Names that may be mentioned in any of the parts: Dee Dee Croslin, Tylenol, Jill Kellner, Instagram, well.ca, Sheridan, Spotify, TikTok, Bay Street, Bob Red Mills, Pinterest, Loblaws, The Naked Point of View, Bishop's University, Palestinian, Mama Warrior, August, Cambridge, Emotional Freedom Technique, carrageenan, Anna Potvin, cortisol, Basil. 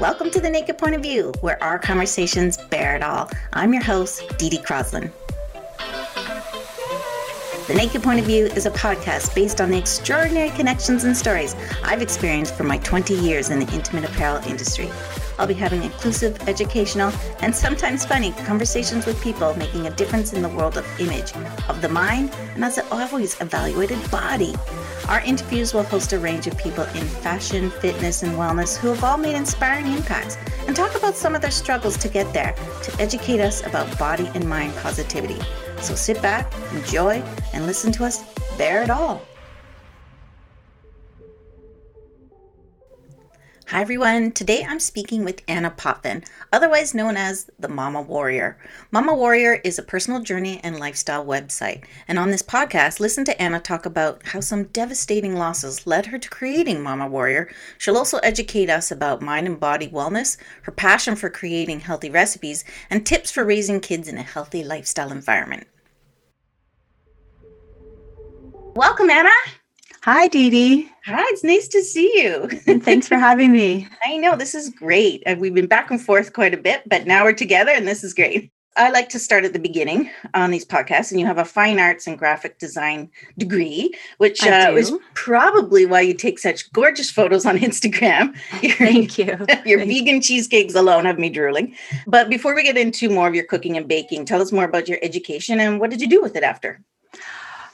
Welcome to The Naked Point of View, where our conversations bear it all. I'm your host, Dee Dee Croslin. The Naked Point of View is a podcast based on the extraordinary connections and stories I've experienced for my 20 years in the intimate apparel industry. I'll be having inclusive, educational, and sometimes funny conversations with people making a difference in the world of image, of the mind, and as always, evaluated body. Our interviews will host a range of people in fashion, fitness, and wellness who have all made inspiring impacts and talk about some of their struggles to get there, to educate us about body and mind positivity. So sit back, enjoy, and listen to us bear it all. Hi everyone, today I'm speaking with Anna Potvin, otherwise known as the Mama Warrior. Mama Warrior is a personal journey and lifestyle website. And on this podcast, listen to Anna talk about how some devastating losses led her to creating Mama Warrior. She'll also educate us about mind and body wellness, her passion for creating healthy recipes, and tips for raising kids in a healthy lifestyle environment. Welcome, Anna. Hi, Dee Dee. Hi, it's nice to see you. And thanks for having me. I know, this is great. We've been back and forth quite a bit, but now we're together and this is great. I like to start at the beginning on these podcasts, and you have a fine arts and graphic design degree, which is probably why you take such gorgeous photos on Instagram. Thank you. Your vegan cheesecakes alone have me drooling. But before we get into more of your cooking and baking, tell us more about your education and what did you do with it after?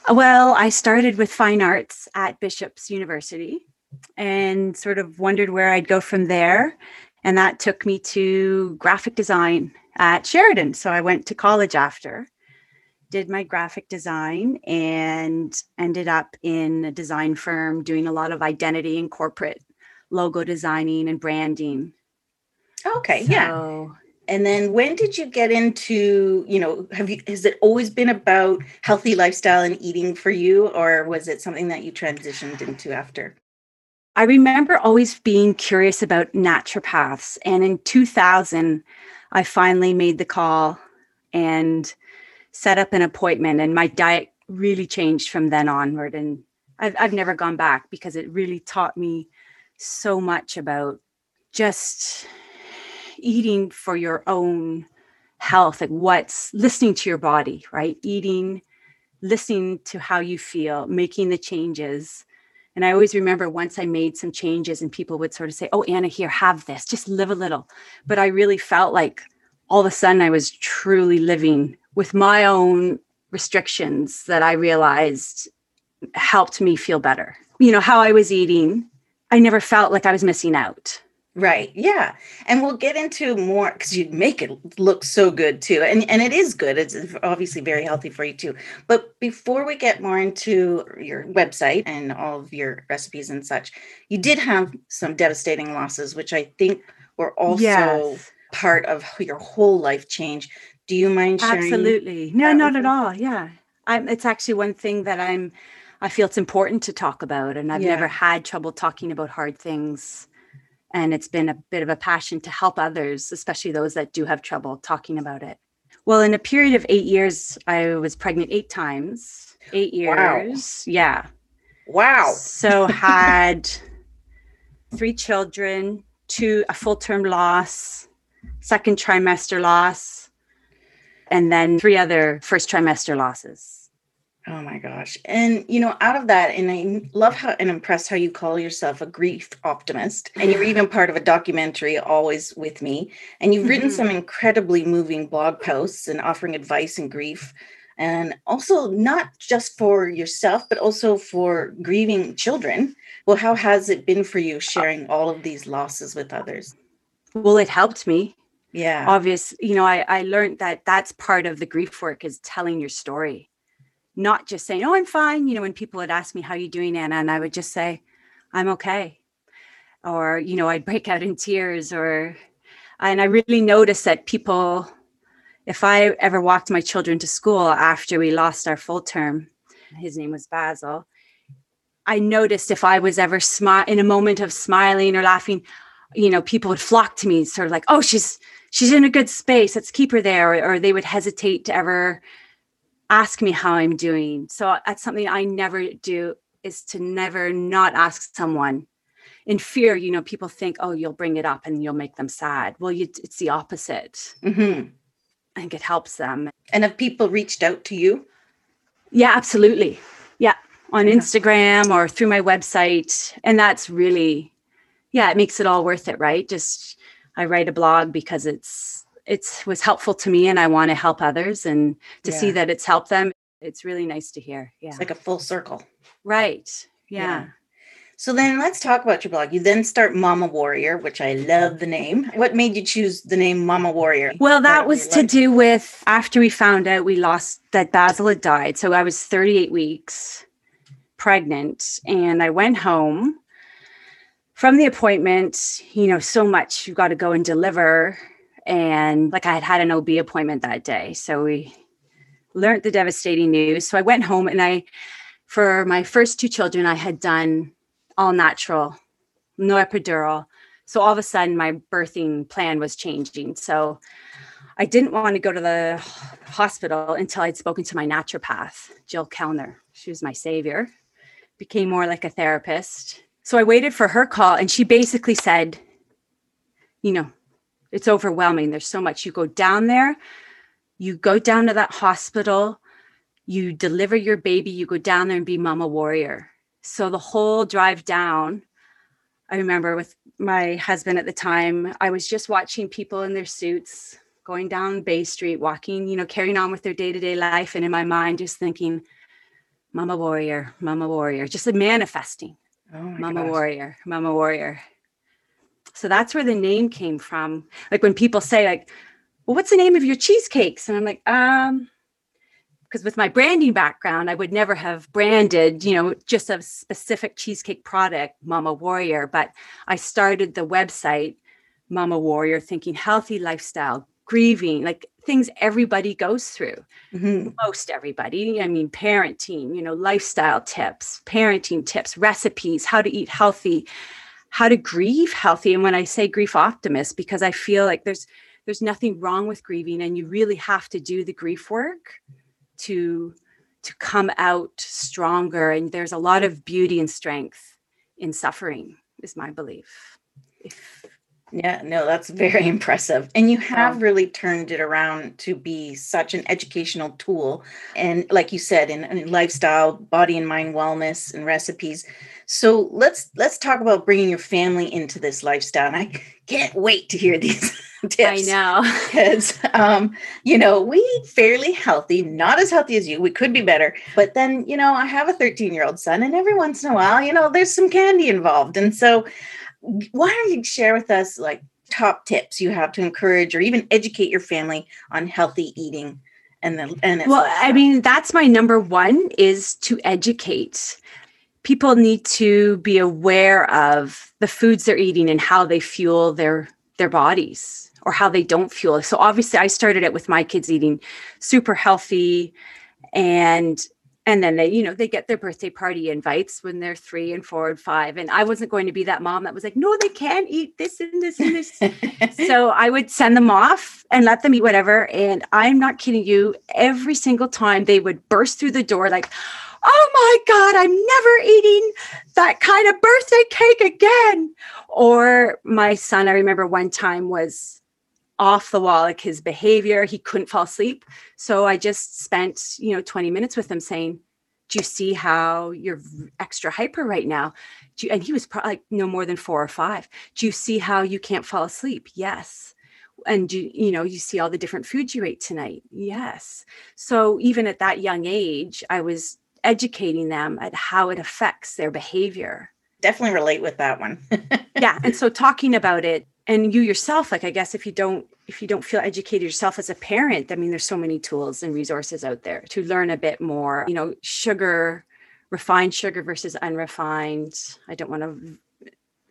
Well, I started with fine arts at Bishop's University and sort of wondered where I'd go from there. And that took me to graphic design at Sheridan. So I went to college after, did my graphic design, and ended up in a design firm doing a lot of identity and corporate logo designing and branding. Okay, so, yeah. And then when did you get into, has it always been about healthy lifestyle and eating for you, or was it something that you transitioned into after? I remember always being curious about naturopaths. And in 2000, I finally made the call and set up an appointment, and my diet really changed from then onward. And I've never gone back because it really taught me so much about just eating for your own health, like what's listening to your body, right? Eating, listening to how you feel, making the changes. And I always remember once I made some changes and people would sort of say, oh, Anna, here, have this, just live a little. But I really felt like all of a sudden I was truly living with my own restrictions that I realized helped me feel better. You know, how I was eating, I never felt like I was missing out. Right. Yeah. And we'll get into more because you make it look so good too. And it is good. It's obviously very healthy for you too. But before we get more into your website and all of your recipes and such, you did have some devastating losses, which I think were also part of your whole life change. Do you mind sharing? Absolutely. No, not at all. Yeah. It's actually one thing that I feel it's important to talk about. And I've never had trouble talking about hard things. And it's been a bit of a passion to help others, especially those that do have trouble talking about it. Well, in a period of 8 years, I was pregnant 8 times, 8 years. Wow. Yeah. Wow. So had 3 children, 2, a full-term loss, 2nd trimester loss, and then 3 other 1st trimester losses. Oh my gosh. And, out of that, and I love how and impressed how you call yourself a grief optimist. And you're even part of a documentary, Always With Me. And you've written some incredibly moving blog posts and offering advice in grief. And also not just for yourself, but also for grieving children. Well, how has it been for you sharing all of these losses with others? Well, it helped me. Yeah. Obviously, I learned that that's part of the grief work is telling your story. Not just saying, oh, I'm fine. When people would ask me, how are you doing, Anna? And I would just say, I'm okay. Or, I'd break out in tears and I really noticed that people, if I ever walked my children to school after we lost our full term, his name was Basil. I noticed if I was ever in a moment of smiling or laughing, people would flock to me sort of like, oh, she's in a good space. Let's keep her there. Or they would hesitate to ever ask me how I'm doing. So that's something I never do, is to never not ask someone. In fear, you know, people think, oh, you'll bring it up and you'll make them sad. Well, it's the opposite. Mm-hmm. I think it helps them. And have people reached out to you? Yeah, absolutely. Yeah. On Instagram or through my website. And that's really, yeah, it makes it all worth it, right? Just, I write a blog because it was helpful to me and I want to help others, and to see that it's helped them. It's really nice to hear. Yeah. It's like a full circle. Right. Yeah. So then let's talk about your blog. You then start Mama Warrior, which I love the name. What made you choose the name Mama Warrior? Well, that was to do with after we found out we lost that Basil had died. So I was 38 weeks pregnant and I went home from the appointment, you know, so much you've got to go and deliver. And like I had had an OB appointment that day. So we learned the devastating news. So I went home and for my first two children, I had done all natural, no epidural. So all of a sudden my birthing plan was changing. So I didn't want to go to the hospital until I'd spoken to my naturopath, Jill Kellner. She was my savior, became more like a therapist. So I waited for her call and she basically said, you know, it's overwhelming. There's so much. You go down there, you go down to that hospital, you deliver your baby, you go down there and be Mama Warrior. So the whole drive down, I remember with my husband at the time, I was just watching people in their suits going down Bay Street, walking, you know, carrying on with their day-to-day life. And in my mind, just thinking, Mama Warrior, just manifesting, Warrior, Mama Warrior. So that's where the name came from. Like when people say like, well, what's the name of your cheesecakes? And I'm like, because with my branding background, I would never have branded, you know, just a specific cheesecake product, Mama Warrior. But I started the website, Mama Warrior, thinking healthy lifestyle, grieving, like things everybody goes through. Mm-hmm. Most everybody. I mean, parenting, you know, lifestyle tips, parenting tips, recipes, how to eat healthy, how to grieve healthy. And when I say grief optimist, because I feel like there's nothing wrong with grieving and you really have to do the grief work to come out stronger. And there's a lot of beauty and strength in suffering is my belief. Yeah, no, that's very impressive. And you have really turned it around to be such an educational tool. And like you said, in lifestyle, body and mind wellness and recipes. So let's talk about bringing your family into this lifestyle. And I can't wait to hear these tips. I know. Because, you know, we eat fairly healthy, not as healthy as you. We could be better. But then, you know, I have a 13-year-old son and every once in a while, you know, there's some candy involved. And so why don't you share with us like top tips you have to encourage or even educate your family on healthy eating? Well, I mean, that's my number one is to educate. People need to be aware of the foods they're eating and how they fuel their bodies or how they don't fuel. So obviously I started it with my kids eating super healthy and then they, you know, they get their birthday party invites when they're 3 and 4 and 5. And I wasn't going to be that mom that was like, no, they can't eat this and this and this. So I would send them off and let them eat whatever. And I'm not kidding you. Every single time they would burst through the door like, oh my God, I'm never eating that kind of birthday cake again. Or my son, I remember one time was off the wall, like his behavior, he couldn't fall asleep. So I just spent, you know, 20 minutes with him saying, do you see how you're extra hyper right now? And he was probably like no more than 4 or 5. Do you see how you can't fall asleep? Yes. And you see all the different foods you ate tonight? Yes. So even at that young age, I was educating them at how it affects their behavior. Definitely relate with that one. Yeah. And so talking about it, and you yourself, like, I guess if you don't feel educated yourself as a parent, I mean, there's so many tools and resources out there to learn a bit more, you know, sugar, refined sugar versus unrefined. I don't want to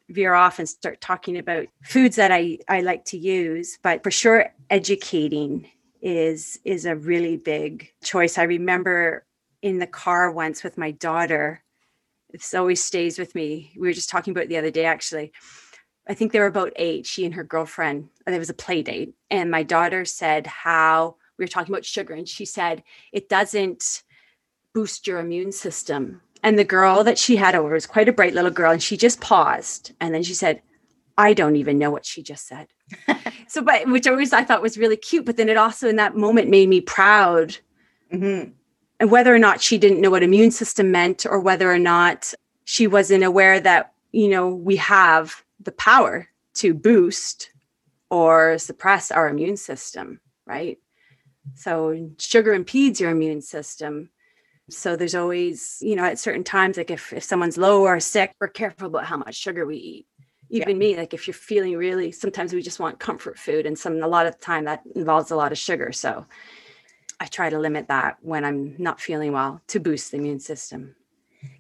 veer off and start talking about foods that I like to use, but for sure, educating is a really big choice. I remember in the car once with my daughter, this always stays with me. We were just talking about it the other day, actually. I think they were about 8, she and her girlfriend, and it was a play date. And my daughter said how we were talking about sugar, and she said, it doesn't boost your immune system. And the girl that she had over was quite a bright little girl, and she just paused. And then she said, I don't even know what she just said. So, but which always I thought was really cute. But then it also in that moment made me proud. Mm-hmm. And whether or not she didn't know what immune system meant, or whether or not she wasn't aware that, you know, we have the power to boost or suppress our immune system, right? So sugar impedes your immune system. So there's always, you know, at certain times, like if someone's low or sick, we're careful about how much sugar we eat. Even me, like if you're feeling really, sometimes we just want comfort food, and a lot of the time that involves a lot of sugar. So I try to limit that when I'm not feeling well to boost the immune system.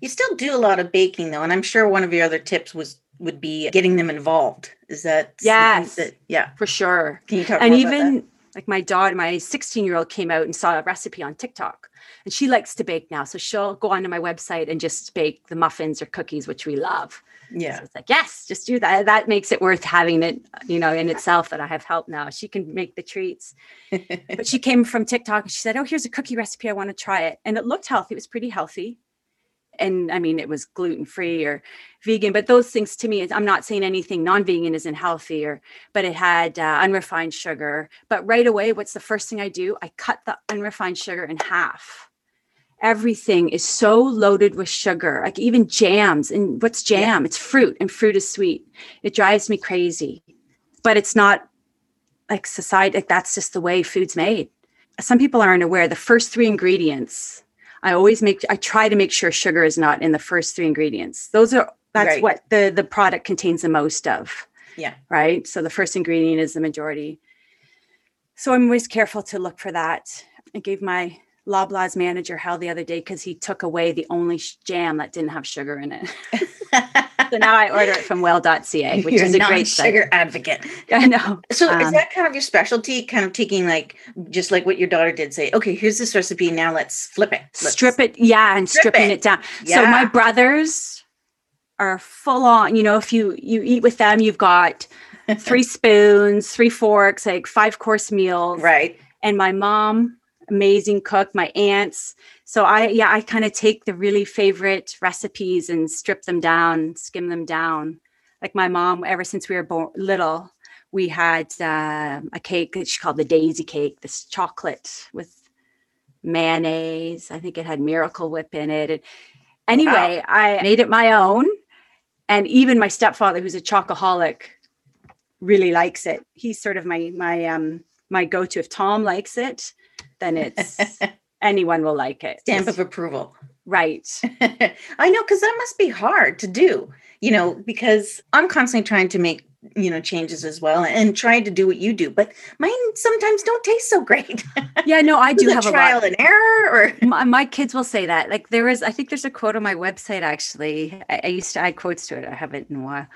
You still do a lot of baking though. And I'm sure one of your other tips would be getting them involved. Is that? Yes. Yeah, for sure. Can you talk more about that? And even like my daughter, my 16-year-old came out and saw a recipe on TikTok, and she likes to bake now. So she'll go onto my website and just bake the muffins or cookies, which we love. Yeah. So it's like, yes, just do that. That makes it worth having it, you know, in itself, that I have help now. She can make the treats. But she came from TikTok and she said, oh, here's a cookie recipe. I want to try it. And it looked healthy. It was pretty healthy. And I mean, it was gluten-free or vegan, but those things to me, I'm not saying anything non-vegan isn't healthy, but it had unrefined sugar. But right away, what's the first thing I do? I cut the unrefined sugar in half. Everything is so loaded with sugar, like even jams. And what's jam? Yeah. It's fruit, and fruit is sweet. It drives me crazy, but it's not like society. Like that's just the way food's made. Some people aren't aware. The first three ingredients, I try to make sure sugar is not in the first three ingredients. That's right. What the product contains the most of. Yeah. Right. So the first ingredient is the majority. So I'm always careful to look for that. I gave my Loblaws manager hell the other day because he took away the only jam that didn't have sugar in it. So now I order it from well.ca, which is a great sugar advocate. I know. So is that kind of your specialty, kind of taking like, just like what your daughter did, say, okay, here's this recipe. Now let's flip it. Strip it. Yeah. And stripping it down. Yeah. So my brothers are full on, you know, if you eat with them, you've got 3 spoons, 3 forks, like 5-course meals. Right. And my mom, amazing cook, my aunts. So I kind of take the really favorite recipes and strip them down, skim them down. Like my mom, ever since we were little, we had a cake that she called the daisy cake, this chocolate with mayonnaise. I think it had Miracle Whip in it. And anyway, wow. I made it my own. And even my stepfather, who's a chocoholic, really likes it. He's sort of my go-to. If Tom likes it, then it's anyone will like it. Stamp of approval. Right. I know, because that must be hard to do, you know, because I'm constantly trying to make, you know, changes as well and trying to do what you do, but mine sometimes don't taste so great. Yeah, no, I do have trial and error or my kids will say that. Like I think there's a quote on my website, actually. I used to add quotes to it. I haven't in a while.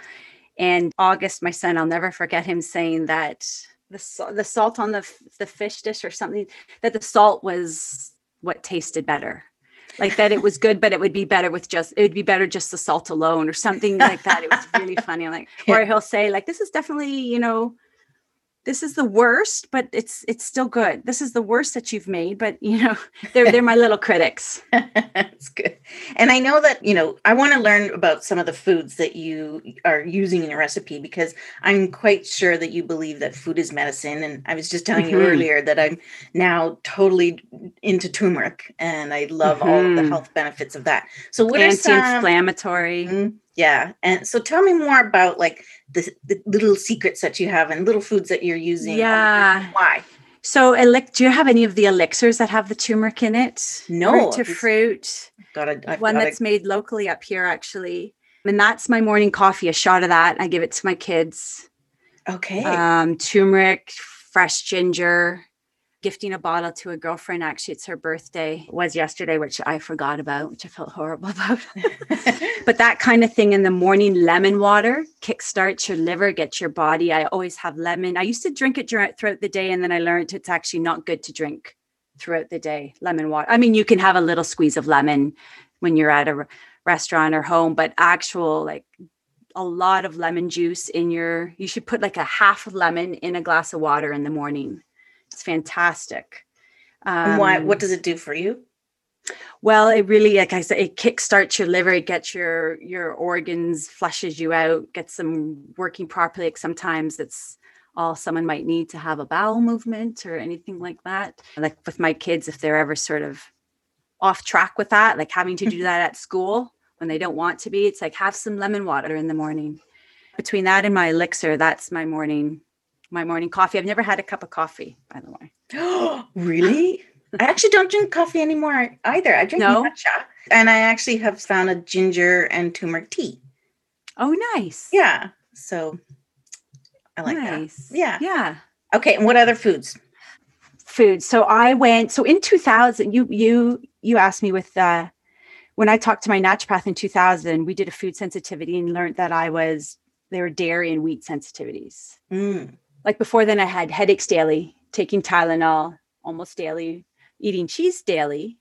And August, my son, I'll never forget him saying that the salt on the fish dish or something, that the salt was what tasted better, like that it was good, but it would be better just the salt alone or something like that. It was really funny. I'm like, or he'll say like, this is definitely, you know, this is the worst, but it's still good. This is the worst that you've made, but you know, they're my little critics. That's good. And I know that, you know, I want to learn about some of the foods that you are using in your recipe, because I'm quite sure that you believe that food is medicine. And I was just telling you earlier that I'm now totally into turmeric, and I love all of the health benefits of that. So what are some anti-inflammatory? Mm-hmm. Yeah. And so tell me more about like the little secrets that you have and little foods that you're using. Yeah. Why? So do you have any of the elixirs that have the turmeric in it? No. Root to fruit. That's made locally up here, actually. And that's my morning coffee, a shot of that. I give it to my kids. Okay. Turmeric, fresh ginger, gifting a bottle to a girlfriend. Actually, it's her birthday. It was yesterday, which I forgot about, which I felt horrible about. But that kind of thing in the morning, lemon water, kickstarts your liver, gets your body. I always have lemon. I used to drink it throughout the day, and then I learned it's actually not good to drink throughout the day, lemon water. I mean, you can have a little squeeze of lemon when you're at a restaurant or home, but actual like a lot of lemon juice you should put like a half of lemon in a glass of water in the morning. It's fantastic. And why? What does it do for you? Well, it really, like I said, it kickstarts your liver, it gets your organs, flushes you out, gets them working properly. Like sometimes it's all someone might need to have a bowel movement or anything like that. Like with my kids, if they're ever sort of off track with that, like having to do that at school when they don't want to be, it's like have some lemon water in the morning. Between that and my elixir, that's my morning coffee. I've never had a cup of coffee, by the way. Oh, really? I actually don't drink coffee anymore either. I drink matcha, and I actually have found a ginger and turmeric tea. Oh, nice. Yeah. So I like that. Yeah. Yeah. Okay. And what other foods? Food. So I went, so in 2000, you asked me with, when I talked to my naturopath in 2000, we did a food sensitivity and learned that there were dairy and wheat sensitivities. Mm. Like before then I had headaches daily, taking Tylenol almost daily, eating cheese daily,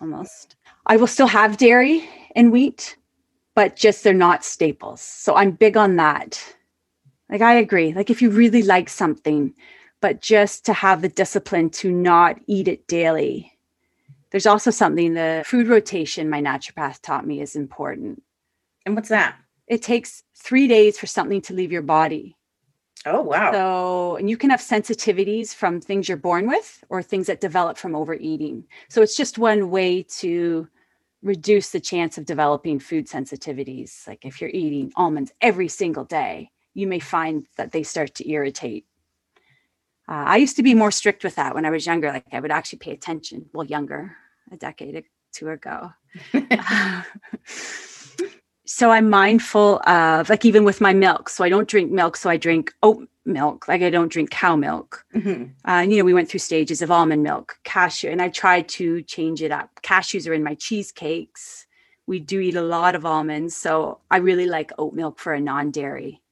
almost. I will still have dairy and wheat, but just they're not staples. So I'm big on that. Like, I agree. Like, if you really like something, but just to have the discipline to not eat it daily. There's also something, the food rotation my naturopath taught me is important. And what's that? It takes 3 days for something to leave your body. Oh, wow. So, and you can have sensitivities from things you're born with or things that develop from overeating. So it's just one way to reduce the chance of developing food sensitivities. Like if you're eating almonds every single day, you may find that they start to irritate. I used to be more strict with that when I was younger. Like I would actually pay attention. Well, younger, a decade or two ago. So I'm mindful of, like, even with my milk. So I don't drink milk. So I drink oat milk. Like I don't drink cow milk. Mm-hmm. We went through stages of almond milk, cashew, and I tried to change it up. Cashews are in my cheesecakes. We do eat a lot of almonds. So I really like oat milk for a non-dairy.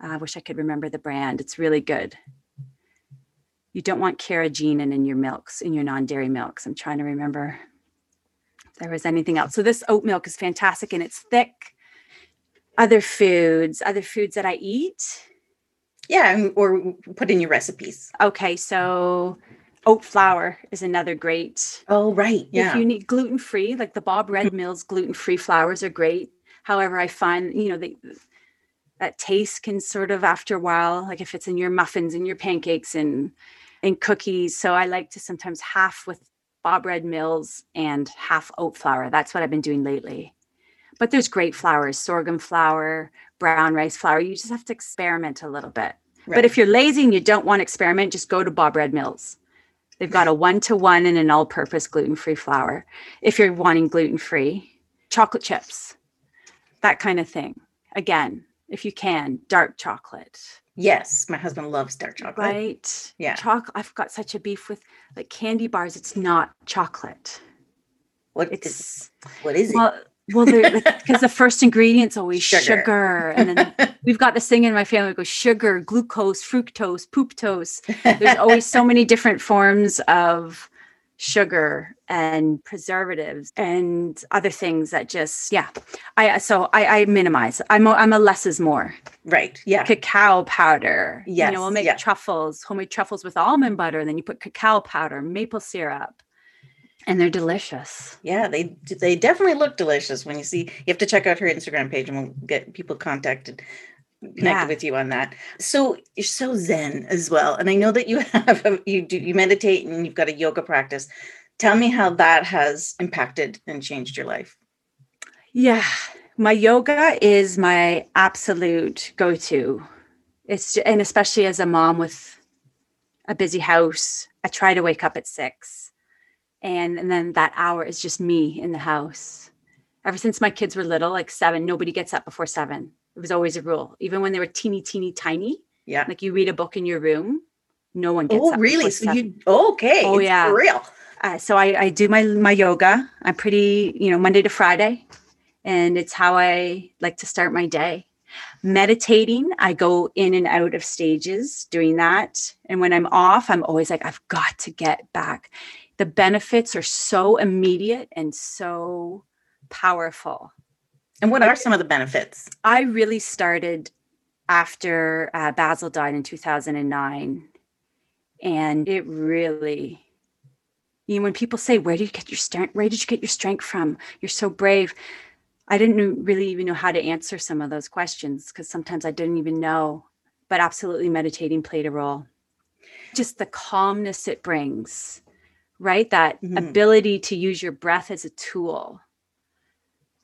I wish I could remember the brand. It's really good. You don't want carrageenan in your milks, in your non-dairy milks. I'm trying to remember. There was anything else. So this oat milk is fantastic and it's thick. Other foods that I eat. Yeah, or put in your recipes. Okay, so oat flour is another great. Oh, right. Yeah. If you need gluten-free, like the Bob Red Mills gluten-free flours are great. However, I find, that taste can sort of after a while, like if it's in your muffins and your pancakes and cookies. So I like to sometimes half with Bob Red Mills and half oat flour. That's what I've been doing lately. But there's great flours, sorghum flour, brown rice flour. You just have to experiment a little bit. Right. But if you're lazy and you don't want to experiment, just go to Bob Red Mills. They've got a 1-to-1 and an all-purpose gluten-free flour. If you're wanting gluten-free, chocolate chips, that kind of thing. Again, if you can, dark chocolate. Yes, my husband loves dark chocolate. Right. Yeah. I've got such a beef with like candy bars. It's not chocolate. What is it? Well, because the first ingredient's always sugar. And then we've got this thing in my family, we go sugar, glucose, fructose, pooptose. There's always so many different forms of sugar and preservatives and other things that just, yeah. I minimize. I'm a less is more. Right. Yeah. Cacao powder. Yes. We'll make truffles, homemade truffles with almond butter. And then you put cacao powder, maple syrup, and they're delicious. Yeah. They definitely look delicious when you see, you have to check out her Instagram page and we'll get people connected with you on that. So you're so zen as well. And I know that you meditate and you've got a yoga practice. Tell me how that has impacted and changed your life. Yeah. My yoga is my absolute go-to. And especially as a mom with a busy house, I try to wake up at 6 and then that hour is just me in the house. Ever since my kids were little, like 7, nobody gets up before 7. It was always a rule, even when they were teeny tiny. Yeah, like you read a book in your room, no one gets up. Oh, really? So you okay? Oh, it's for real. So I do my yoga. I'm pretty, Monday to Friday, and it's how I like to start my day. Meditating, I go in and out of stages doing that, and when I'm off, I'm always like, I've got to get back. The benefits are so immediate and so powerful. And what are some of the benefits? I really started after Basil died in 2009. And it really You know, when people say, where did you get your strength from? You're so brave. I didn't really even know how to answer some of those questions because sometimes I didn't even know, but absolutely meditating played a role. Just the calmness it brings, right? That ability to use your breath as a tool.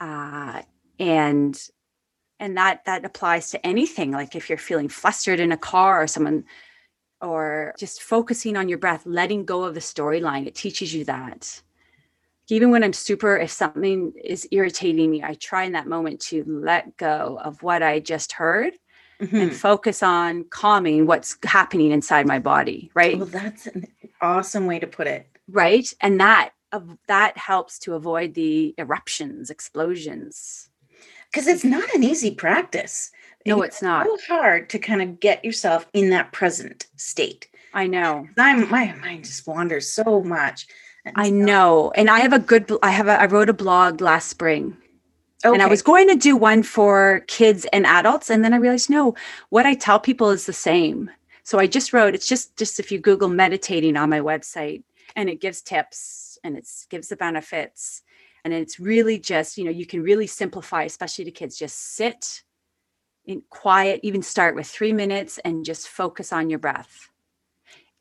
And that applies to anything. Like if you're feeling flustered in a car or someone, or just focusing on your breath, letting go of the storyline, it teaches you that. Even when I'm super, if something is irritating me, I try in that moment to let go of what I just heard and focus on calming what's happening inside my body, right? Well, that's an awesome way to put it. Right. And that helps to avoid the eruptions, explosions. Because it's not an easy practice. No, it's not. It's so hard to kind of get yourself in that present state. I know. My mind just wanders so much. I know. And I wrote a blog last spring. Okay. And I was going to do one for kids and adults. And then I realized, no, what I tell people is the same. So I just wrote, it's just if you Google meditating on my website, and it gives tips and it gives the benefits. And it's really just, you know, you can really simplify, especially to kids, just sit in quiet, even start with 3 minutes and just focus on your breath.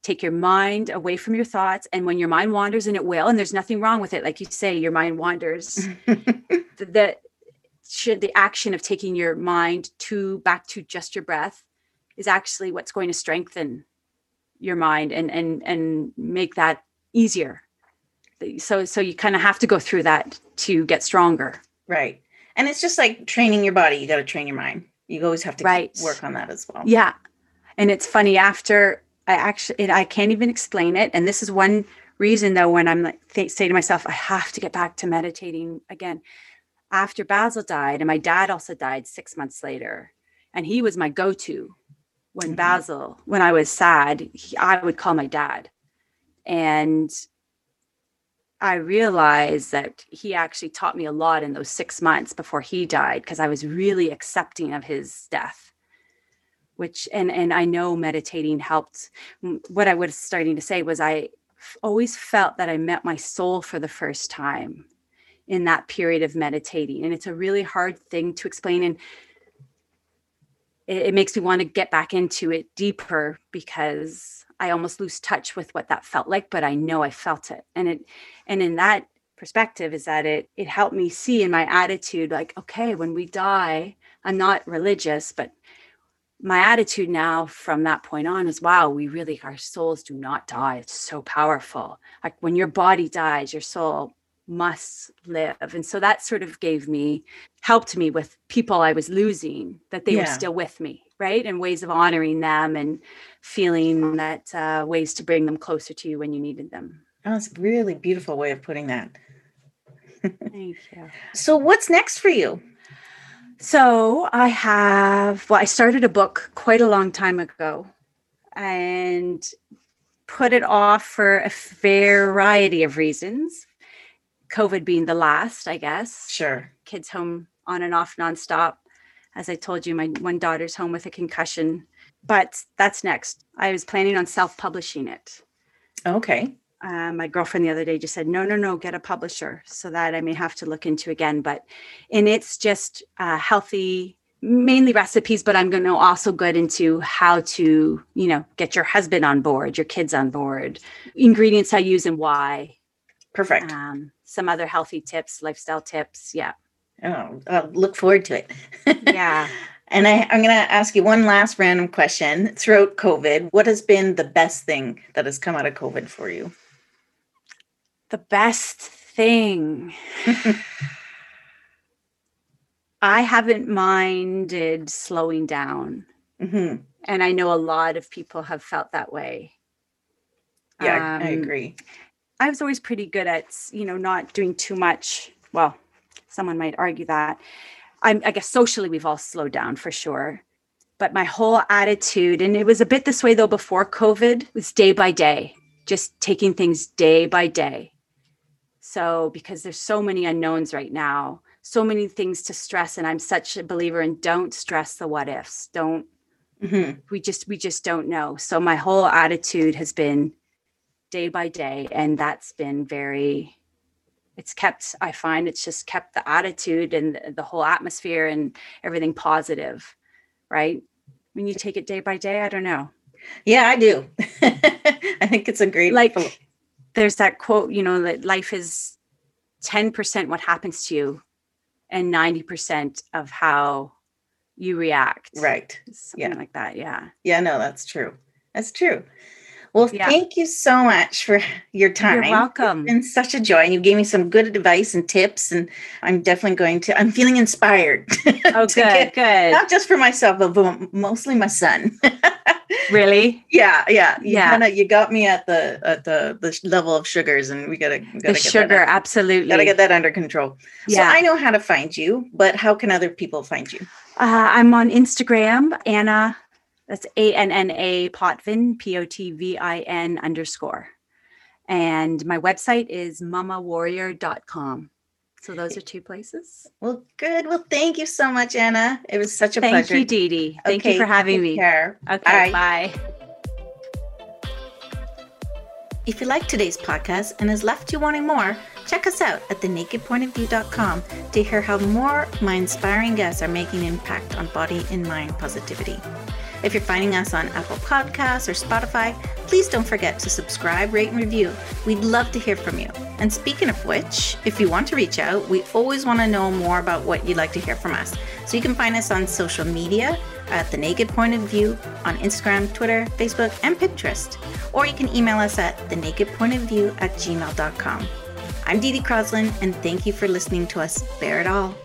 Take your mind away from your thoughts. And when your mind wanders, and it will, and there's nothing wrong with it. Like you say, your mind wanders. the action of taking your mind back to just your breath is actually what's going to strengthen your mind and make that easier. So you kind of have to go through that to get stronger. Right. And it's just like training your body. You got to train your mind. You always have to work on that as well. Yeah. And it's funny after... I can't even explain it. And this is one reason though, when I'm like, say to myself, I have to get back to meditating again. After Basil died, and my dad also died 6 months later. And he was my go-to when Basil, when I was sad, I would call my dad. And I realized that he actually taught me a lot in those 6 months before he died, because I was really accepting of his death. Which, and I know meditating helped. What I was starting to say was I always felt that I met my soul for the first time in that period of meditating. And it's a really hard thing to explain. And it makes me want to get back into it deeper because I almost lose touch with what that felt like, but I know I felt it. And in that perspective is that it helped me see in my attitude, like, okay, when we die, I'm not religious, but my attitude now from that point on is, wow, our souls do not die. It's so powerful. Like when your body dies, your soul must live. And so that sort of helped me with people I was losing, that they were still with me, right? And ways of honoring them and feeling that ways to bring them closer to you when you needed them. Oh, that's a really beautiful way of putting that. Thank you. So what's next for you? So I started a book quite a long time ago and put it off for a variety of reasons. COVID being the last, I guess. Sure. Kids home on and off nonstop. As I told you, my one daughter's home with a concussion, but that's next. I was planning on self-publishing it. Okay. My girlfriend the other day just said, no, get a publisher. So that I may have to look into again. And it's just healthy, mainly recipes, but I'm going to also get into how to, you know, get your husband on board, your kids on board, ingredients I use and why. Perfect. Some other healthy tips, lifestyle tips. Yeah. Oh, I'll look forward to it. Yeah. And I'm going to ask you one last random question. Throughout COVID, what has been the best thing that has come out of COVID for you? The best thing. I haven't minded slowing down. Mm-hmm. And I know a lot of people have felt that way. Yeah, I agree. I was always pretty good at, you know, not doing too much. Well, someone might argue that. I guess socially we've all slowed down for sure. But my whole attitude, and it was a bit this way though before COVID, was day by day. Just taking things day by day. So because there's so many unknowns right now, so many things to stress. And I'm such a believer in don't stress the what ifs. We just don't know. So my whole attitude has been day by day. And that's been very, it's just kept the attitude and the whole atmosphere and everything positive, right? When you take it day by day, I don't know. Yeah, I do. I think it's a great, there's that quote, you know, that life is 10% what happens to you and 90% of how you react. Right. Something like that. Yeah. Yeah, no, that's true. That's true. Well, thank you so much for your time. You're welcome. It's been such a joy. And you gave me some good advice and tips. And I'm definitely I'm feeling inspired. Oh, good. Not just for myself, but mostly my son. Really? Yeah. You got me at the level of sugars, and we gotta get sugar. That absolutely, gotta get that under control. Yeah. So I know how to find you, but how can other people find you? I'm on Instagram, Anna. That's Anna Potvin, Potvin _ and my website is mamawarrior.com. So those are two places. Well, good. Well, thank you so much, Anna. It was such a pleasure. Thank you, Dee Dee. Thank you for having me. Care. Okay, bye. If you liked today's podcast and has left you wanting more, check us out at thenakedpointofview.com to hear how more of my inspiring guests are making an impact on body and mind positivity. If you're finding us on Apple Podcasts or Spotify, please don't forget to subscribe, rate, and review. We'd love to hear from you. And speaking of which, if you want to reach out, we always want to know more about what you'd like to hear from us. So you can find us on social media at The Naked Point of View on Instagram, Twitter, Facebook, and Pinterest. Or you can email us at thenakedpointofview@gmail.com. I'm Dee Dee Croslin, and thank you for listening to us bear it all.